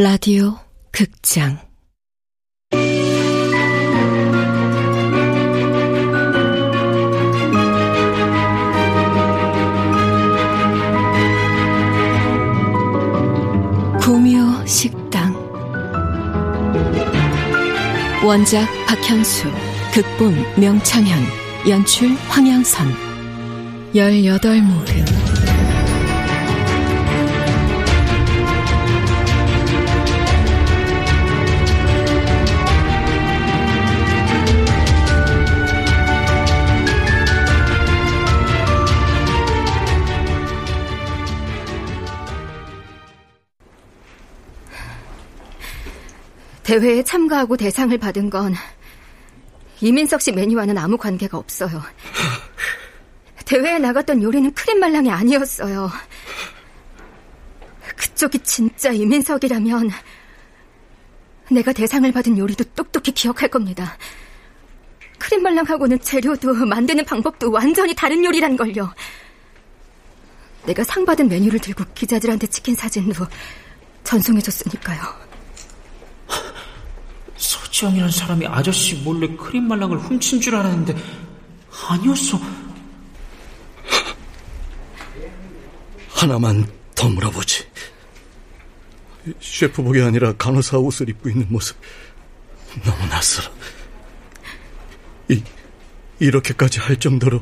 라디오 극장 구미호 식당 원작 박현수, 극본 명창현, 연출 황양선 18모금 대회에 참가하고 대상을 받은 건 이민석 씨 메뉴와는 아무 관계가 없어요. 대회에 나갔던 요리는 크림말랑이 아니었어요. 그쪽이 진짜 이민석이라면 내가 대상을 받은 요리도 똑똑히 기억할 겁니다. 크림말랑하고는 재료도 만드는 방법도 완전히 다른 요리란 걸요. 내가 상 받은 메뉴를 들고 기자들한테 찍힌 사진도 전송해줬으니까요. 서지영이라는 사람이 아저씨 몰래 크림말랑을 훔친 줄 알았는데 아니었어. 하나만 더 물어보지. 셰프복이 아니라 간호사 옷을 입고 있는 모습 너무 낯설어. 이렇게까지 할 정도로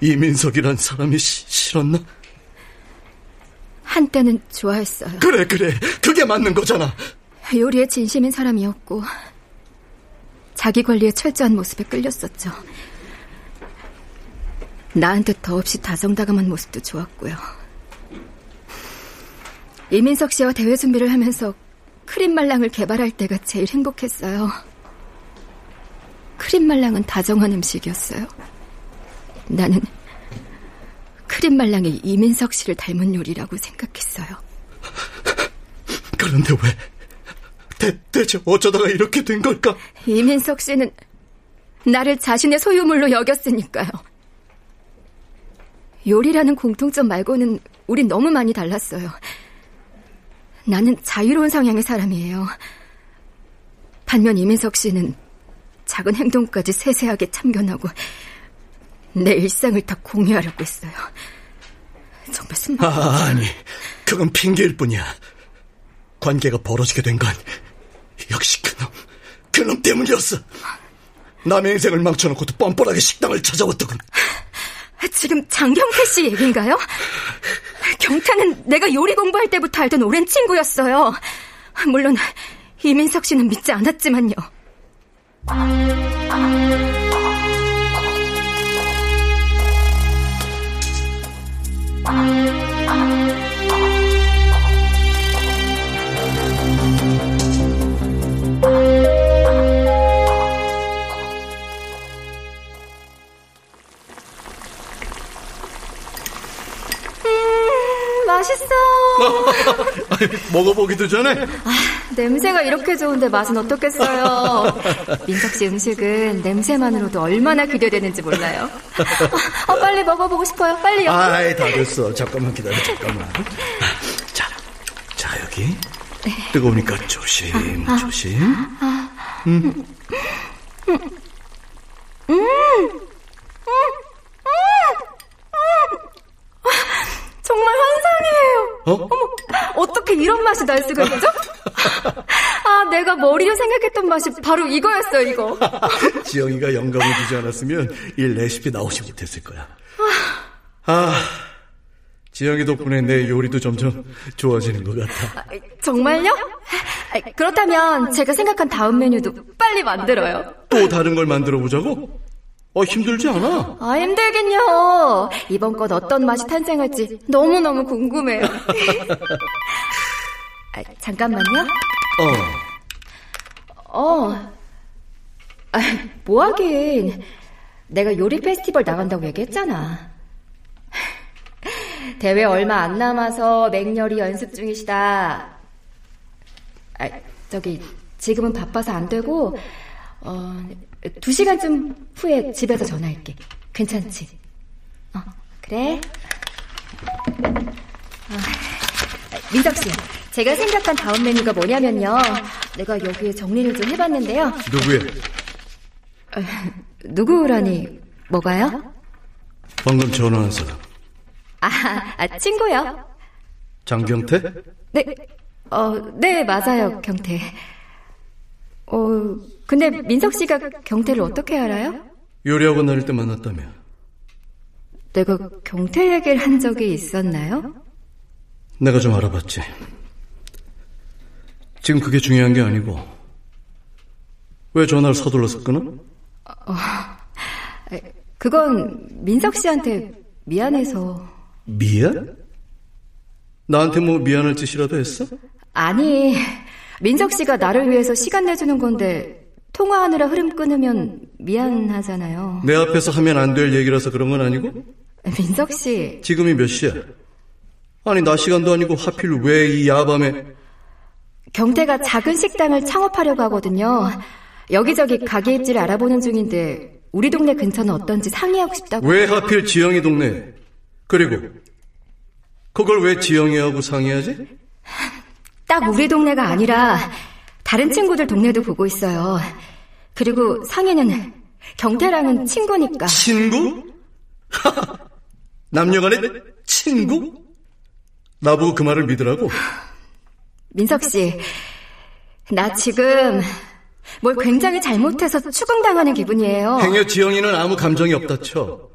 이민석이란 사람이 싫었나? 한때는 좋아했어요. 그래 그게 맞는 거잖아. 요리에 진심인 사람이었고 자기 관리에 철저한 모습에 끌렸었죠. 나한테 더없이 다정다감한 모습도 좋았고요. 이민석 씨와 대회 준비를 하면서 크림말랑을 개발할 때가 제일 행복했어요. 크림말랑은 다정한 음식이었어요. 나는 크림말랑이 이민석 씨를 닮은 요리라고 생각했어요. 그런데 왜? 대체 어쩌다가 이렇게 된 걸까? 이민석 씨는 나를 자신의 소유물로 여겼으니까요. 요리라는 공통점 말고는 우린 너무 많이 달랐어요. 나는 자유로운 성향의 사람이에요. 반면 이민석 씨는 작은 행동까지 세세하게 참견하고 내 일상을 다 공유하려고 했어요. 정말 아니, 그건 핑계일 뿐이야. 관계가 벌어지게 된 건 역시 그놈 때문이었어. 남의 인생을 망쳐놓고도 뻔뻔하게 식당을 찾아왔더군. 지금 장경태 씨 얘기인가요? 경태는 내가 요리 공부할 때부터 알던 오랜 친구였어요. 물론 이민석 씨는 믿지 않았지만요. 먹어보기도 전에 냄새가 이렇게 좋은데 맛은 어떻겠어요. 민석 씨 음식은 냄새만으로도 얼마나 기대되는지 몰라요. 빨리 먹어보고 싶어요. 빨리 여기. 다 됐어. 잠깐만 기다려. 자 여기 뜨거우니까 조심. 정말 환상이에요. 어머, 어떻게 이런 맛이 날 수가 있죠? 내가 머리로 생각했던 맛이 바로 이거였어요, 이거. 지영이가 영감을 주지 않았으면 이 레시피 나오지 못했을 거야. 지영이 덕분에 내 요리도 점점 좋아지는 것 같아. 정말요? 그렇다면 제가 생각한 다음 메뉴도 빨리 만들어요. 또 다른 걸 만들어 보자고? 힘들지 않아? 힘들긴요. 이번 건 어떤 맛이 탄생할지 너무너무 궁금해요. 잠깐만요. 뭐하긴. 내가 요리 페스티벌 나간다고 얘기했잖아. 대회 얼마 안 남아서 맹렬히 연습 중이시다. 지금은 바빠서 안 되고 2시간쯤 후에 집에서 전화할게. 괜찮지? 그래. 민석 씨, 제가 생각한 다음 메뉴가 뭐냐면요, 내가 여기에 정리를 좀 해봤는데요. 누구예요? 누구라니, 뭐가요? 방금 전화한 사람. 친구요. 장경태? 네, 맞아요, 경태. 근데 민석 씨가 경태를 어떻게 알아요? 요리학원 다닐 때 만났다며. 내가 경태 얘기를 한 적이 있었나요? 내가 좀 알아봤지. 지금 그게 중요한 게 아니고 왜 전화를 서둘러서 끊어? 그건 민석 씨한테 미안해서. 미안? 나한테 뭐 미안할 짓이라도 했어? 아니, 민석 씨가 나를 위해서 시간 내주는 건데 통화하느라 흐름 끊으면 미안하잖아요. 내 앞에서 하면 안 될 얘기라서 그런 건 아니고? 민석 씨, 지금이 몇 시야? 아니, 낮 시간도 아니고 하필 왜 이 야밤에. 경태가 작은 식당을 창업하려고 하거든요. 여기저기 가게 입지를 알아보는 중인데 우리 동네 근처는 어떤지 상의하고 싶다고. 왜 하필 지영이 동네? 그리고 그걸 왜 지영이하고 상의하지? 딱 우리 동네가 아니라 다른 친구들 동네도 보고 있어요. 그리고 상의는 경태랑은 친구니까. 친구? 남녀간에 친구? 나보고 그 말을 믿으라고? 민석 씨, 나 지금 뭘 굉장히 잘못해서 추궁당하는 기분이에요. 행여 지영이는 아무 감정이 없다 쳐.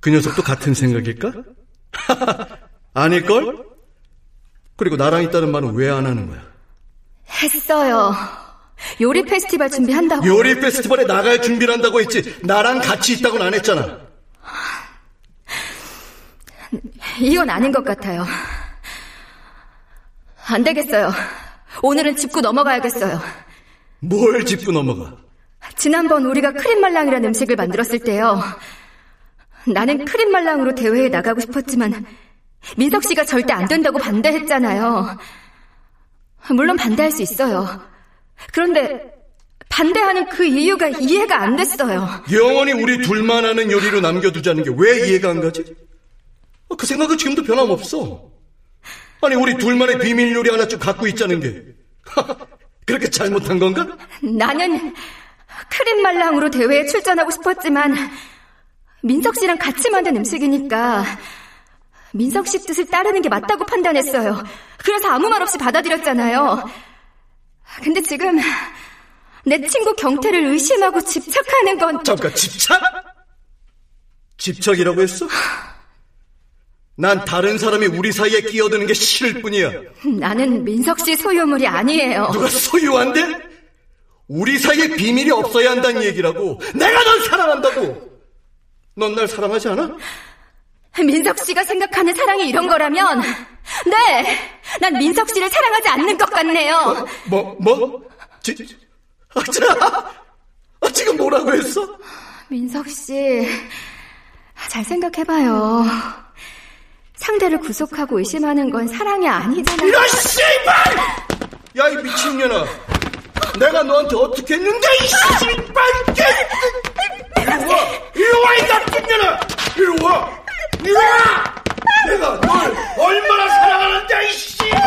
그 녀석도 같은 생각일까? 아닐걸? 그리고 나랑 있다는 말은 왜 안 하는 거야? 했어요. 요리 페스티벌 준비한다고. 요리 페스티벌에 나갈 준비를 한다고 했지 나랑 같이 있다고는 안 했잖아. 이건 아닌 것 같아요. 안 되겠어요. 오늘은 짚고 넘어가야겠어요. 뭘 짚고 넘어가? 지난번 우리가 크림말랑이라는 음식을 만들었을 때요, 나는 크림말랑으로 대회에 나가고 싶었지만 민석 씨가 절대 안 된다고 반대했잖아요. 물론 반대할 수 있어요. 그런데 반대하는 그 이유가 이해가 안 됐어요. 영원히 우리 둘만 하는 요리로 남겨두자는 게 왜 이해가 안 가지? 그 생각은 지금도 변함없어. 아니, 우리 둘만의 비밀 요리 하나쯤 갖고 있자는 게 그렇게 잘못한 건가? 나는 크림말랑으로 대회에 출전하고 싶었지만 민석 씨랑 같이 만든 음식이니까 민석 씨 뜻을 따르는 게 맞다고 판단했어요. 그래서 아무 말 없이 받아들였잖아요. 근데 지금 내 친구 경태를 의심하고 집착하는 건. 잠깐, 집착? 집착이라고 했어? 난 다른 사람이 우리 사이에 끼어드는 게 싫을 뿐이야. 나는 민석 씨 소유물이 아니에요. 누가 소유한데? 우리 사이에 비밀이 없어야 한다는 얘기라고. 내가 널 사랑한다고. 넌 날 사랑하지 않아? 민석 씨가 생각하는 사랑이 이런 거라면, 네, 난 민석 씨를 사랑하지 않는 것 같네요. 뭐? 지금 뭐라고 했어? 민석 씨, 잘 생각해봐요. 상대를 구속하고 의심하는 건 사랑이 아니잖아. 이런 씨발! 야, 이 미친년아, 내가 너한테 어떻게 했는데, 이 씨발! 이리와! 이리와, 이 나쁜 년아! 이리와! 이리와! 내가 널 얼마나 사랑하는데, 이 씨발!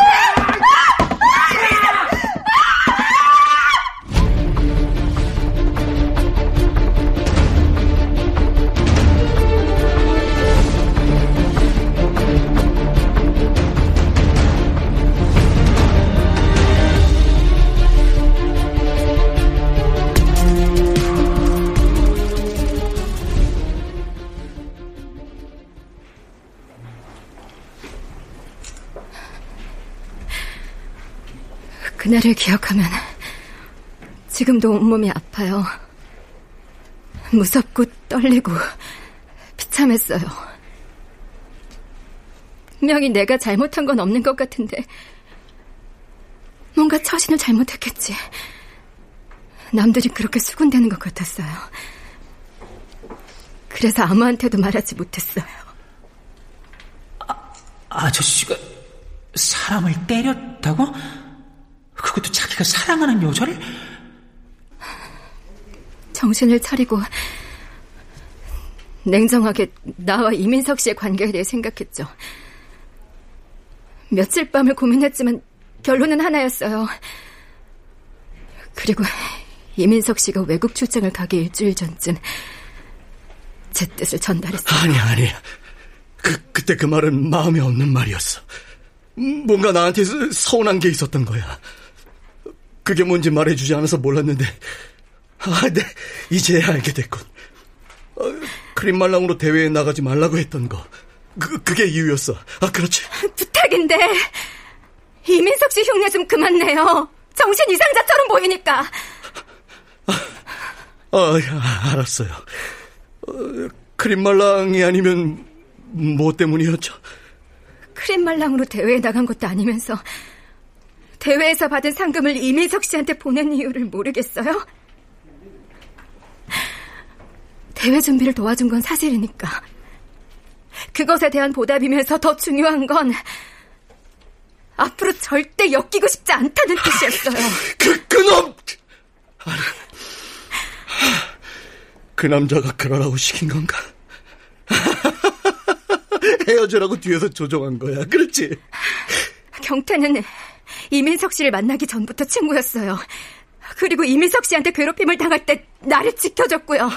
그날을 기억하면 지금도 온몸이 아파요. 무섭고 떨리고 비참했어요. 분명히 내가 잘못한 건 없는 것 같은데 뭔가 처신을 잘못했겠지. 남들이 그렇게 수군대는 것 같았어요. 그래서 아무한테도 말하지 못했어요. 아저씨가 사람을 때렸다고? 그것도 자기가 사랑하는 여자를? 정신을 차리고 냉정하게 나와 이민석 씨의 관계에 대해 생각했죠. 며칠 밤을 고민했지만 결론은 하나였어요. 그리고 이민석 씨가 외국 출장을 가기 일주일 전쯤 제 뜻을 전달했어요. 아니야. 그때 그 말은 마음에 없는 말이었어. 뭔가 나한테 서운한 게 있었던 거야. 그게 뭔지 말해주지 않아서 몰랐는데 이제야 알게 됐군. 크림말랑으로 대회에 나가지 말라고 했던 거, 그게 이유였어. 그렇지. 부탁인데 이민석 씨 흉내 좀 그만 내요. 정신 이상자처럼 보이니까. 알았어요. 크림말랑이 아니면 뭐 때문이었죠? 크림말랑으로 대회에 나간 것도 아니면서 대회에서 받은 상금을 이민석 씨한테 보낸 이유를 모르겠어요? 대회 준비를 도와준 건 사실이니까. 그것에 대한 보답이면서 더 중요한 건 앞으로 절대 엮이고 싶지 않다는 뜻이었어요. 그놈! 그 남자가 그러라고 시킨 건가? 헤어져라고 뒤에서 조종한 거야. 그렇지? 경태는 이민석 씨를 만나기 전부터 친구였어요. 그리고 이민석 씨한테 괴롭힘을 당할 때 나를 지켜줬고요.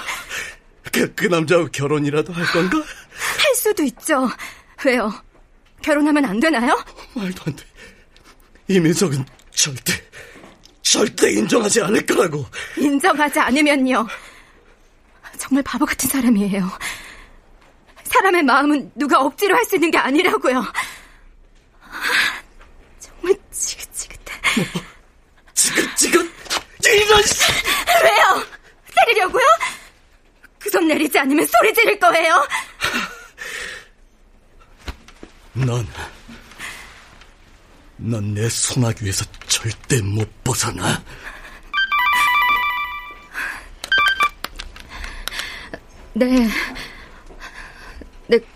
그 남자와 결혼이라도 할 건가? 할 수도 있죠. 왜요? 결혼하면 안 되나요? 말도 안 돼. 이민석은 절대 인정하지 않을 거라고. 인정하지 않으면요, 정말 바보 같은 사람이에요. 사람의 마음은 누가 억지로 할 수 있는 게 아니라고요. 정말 지긋지긋해. 뭐? 지긋지긋? 이런 씨! 왜요? 때리려고요? 그 손 내리지 않으면 소리 지를 거예요. 넌 내 소나귀에서 절대 못 벗어나. 네,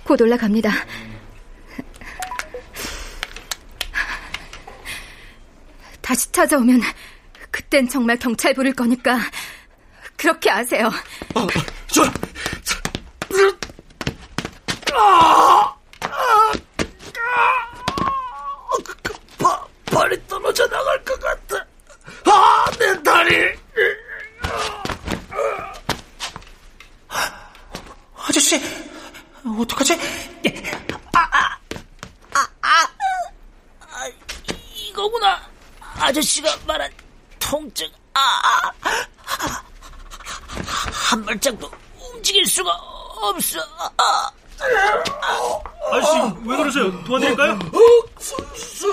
곧 올라갑니다. 다시 찾아오면 그땐 정말 경찰 부를 거니까 그렇게 아세요. 발이 떨어져 나갈 것 같아. 내 다리. 아저씨, 어떡하지? 이거구나. 아저씨가 말한 통증. 한 발짝도 움직일 수가 없어. 아저씨, 왜 그러세요? 도와드릴까요? 수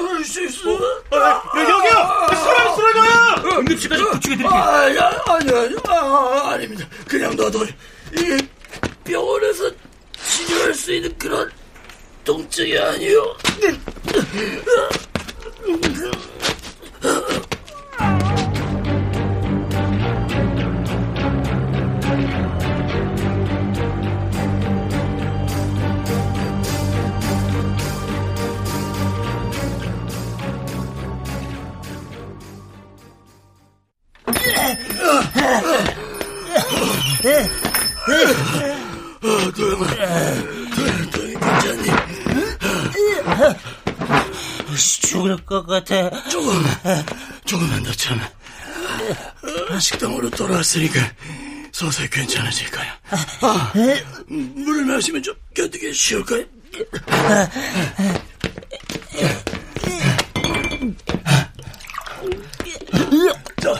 있어. 여기요! 사람 쓰러져요! 응급실까지 부축해 드릴게요. 아닙니다. 그냥 놔둬요. 이게 병원에서 치료할 수 있는 그런 통증이 아니요. 것 같아. 조금만 더 참아. 식당으로 돌아왔으니까 서서히 괜찮아질 거야. 물을 마시면 좀 견디기 쉬울 거야. 자,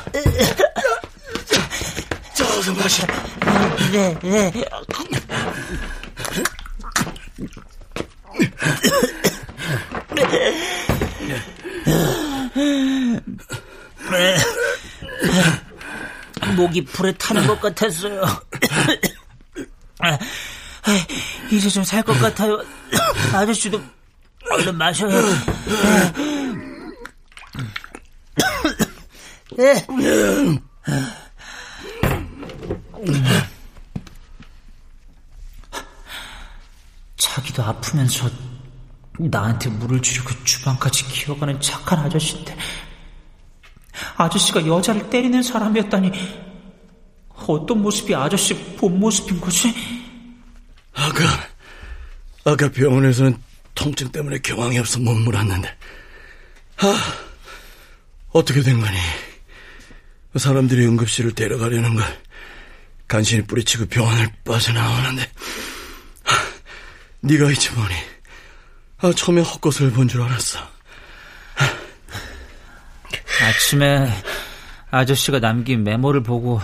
어서 마셔. 네. 목이 불에 타는 것 같았어요. 이제 좀 살 것 같아요. 아저씨도 얼른 마셔요. 자기도 아프면서 나한테 물을 주려고 주방까지 기어가는 착한 아저씨인데, 아저씨가 여자를 때리는 사람이었다니. 어떤 모습이 아저씨 본 모습인 거지? 아가 병원에서는 통증 때문에 경황이 없어 못 물었는데. 어떻게 된 거니? 사람들이 응급실을 데려가려는 걸 간신히 뿌리치고 병원을 빠져나오는데 네가 있지 뭐니. 처음에 헛것을 본 줄 알았어. 아침에 아저씨가 남긴 메모를 보고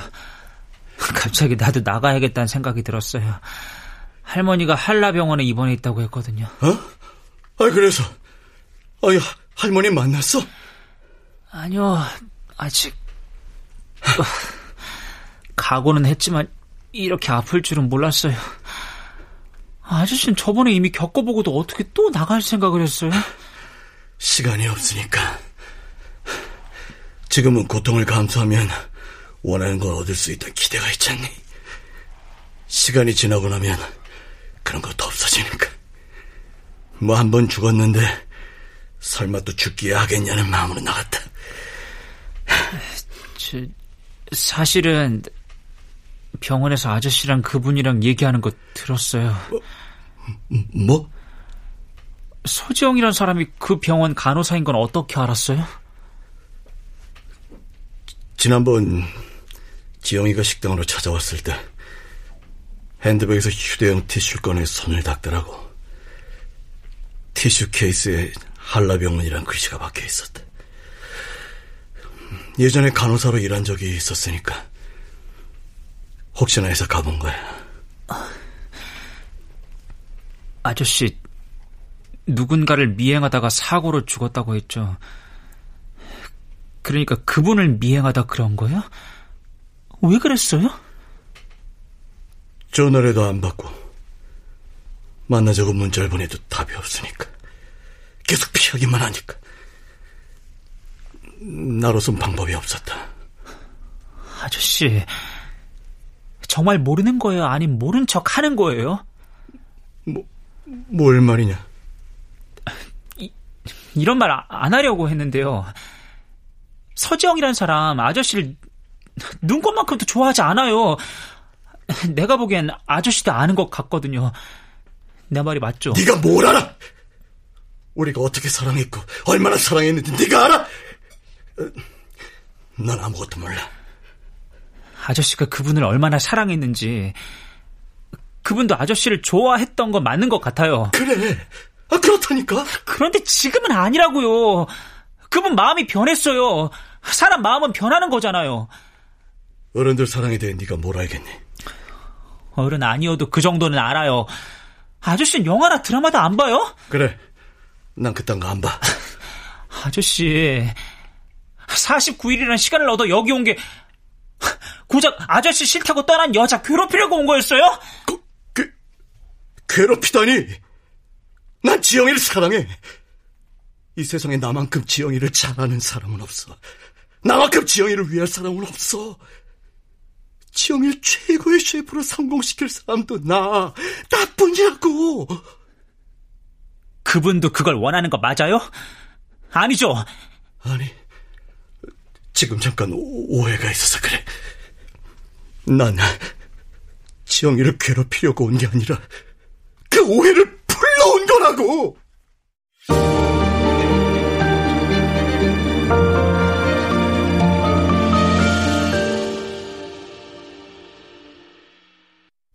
갑자기 나도 나가야겠다는 생각이 들었어요. 할머니가 한라병원에 입원해 있다고 했거든요. 그래서 할머니 만났어? 아니요, 아직. 각오는 했지만 이렇게 아플 줄은 몰랐어요. 아저씨는 저번에 이미 겪어보고도 어떻게 또 나갈 생각을 했어요? 시간이 없으니까. 지금은 고통을 감수하면 원하는 걸 얻을 수 있다는 기대가 있지 않니? 시간이 지나고 나면 그런 것도 없어지니까. 뭐 한 번 죽었는데 설마 또 죽기야 하겠냐는 마음으로 나갔다. 사실은 병원에서 아저씨랑 그분이랑 얘기하는 거 들었어요. 뭐? 서지영이란 사람이 그 병원 간호사인 건 어떻게 알았어요? 지난번 지영이가 식당으로 찾아왔을 때 핸드백에서 휴대용 티슈건에 손을 닦더라고. 티슈 케이스에 한라병원이란 글씨가 박혀있었다. 예전에 간호사로 일한 적이 있었으니까 혹시나 해서 가본 거야. 아저씨, 누군가를 미행하다가 사고로 죽었다고 했죠. 그러니까 그분을 미행하다 그런 거예요? 왜 그랬어요? 전화라도 안 받고 만나자고 문자를 보내도 답이 없으니까 계속 피하기만 하니까 나로선 방법이 없었다. 아저씨, 정말 모르는 거예요? 아니면 모른 척 하는 거예요? 뭘 말이냐? 이런 말 안 하려고 했는데요. 서지영이란 사람 아저씨를 눈꽃만큼도 좋아하지 않아요. 내가 보기엔 아저씨도 아는 것 같거든요. 내 말이 맞죠? 네가 뭘 알아? 우리가 어떻게 사랑했고 얼마나 사랑했는지 네가 알아? 난 아무것도 몰라. 아저씨가 그분을 얼마나 사랑했는지, 그분도 아저씨를 좋아했던 건 맞는 것 같아요. 그래, 그렇다니까. 그런데 지금은 아니라고요. 그분 마음이 변했어요. 사람 마음은 변하는 거잖아요. 어른들 사랑에 대해 네가 뭘 알겠니? 어른 아니어도 그 정도는 알아요. 아저씨는 영화나 드라마도 안 봐요? 그래, 난 그딴 거 안 봐. 아저씨, 49일이라는 시간을 얻어 여기 온 게 고작 아저씨 싫다고 떠난 여자 괴롭히려고 온 거였어요? 괴롭히다니. 난 지영이를 사랑해. 이 세상에 나만큼 지영이를 잘 아는 사람은 없어. 나만큼 지영이를 위할 사람은 없어. 지영이를 최고의 셰프로 성공시킬 사람도 나 나뿐이라고. 그분도 그걸 원하는 거 맞아요? 아니죠? 아니, 지금 잠깐 오해가 있어서 그래. 난 지영이를 괴롭히려고 온 게 아니라 그 오해를 풀러온 거라고.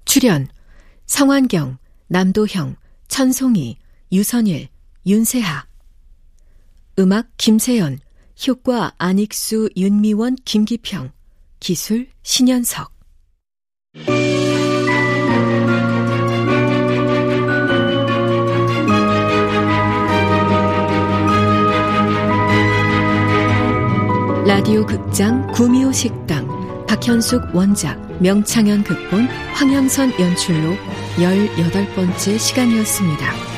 출연 성환경, 남도형, 천송이, 유선일, 윤세하. 음악 김세현, 효과 안익수, 윤미원, 김기평, 기술 신현석. 라디오 극장 구미호 식당, 박현숙 원작, 명창연 극본, 황영선 연출로 18번째 시간이었습니다.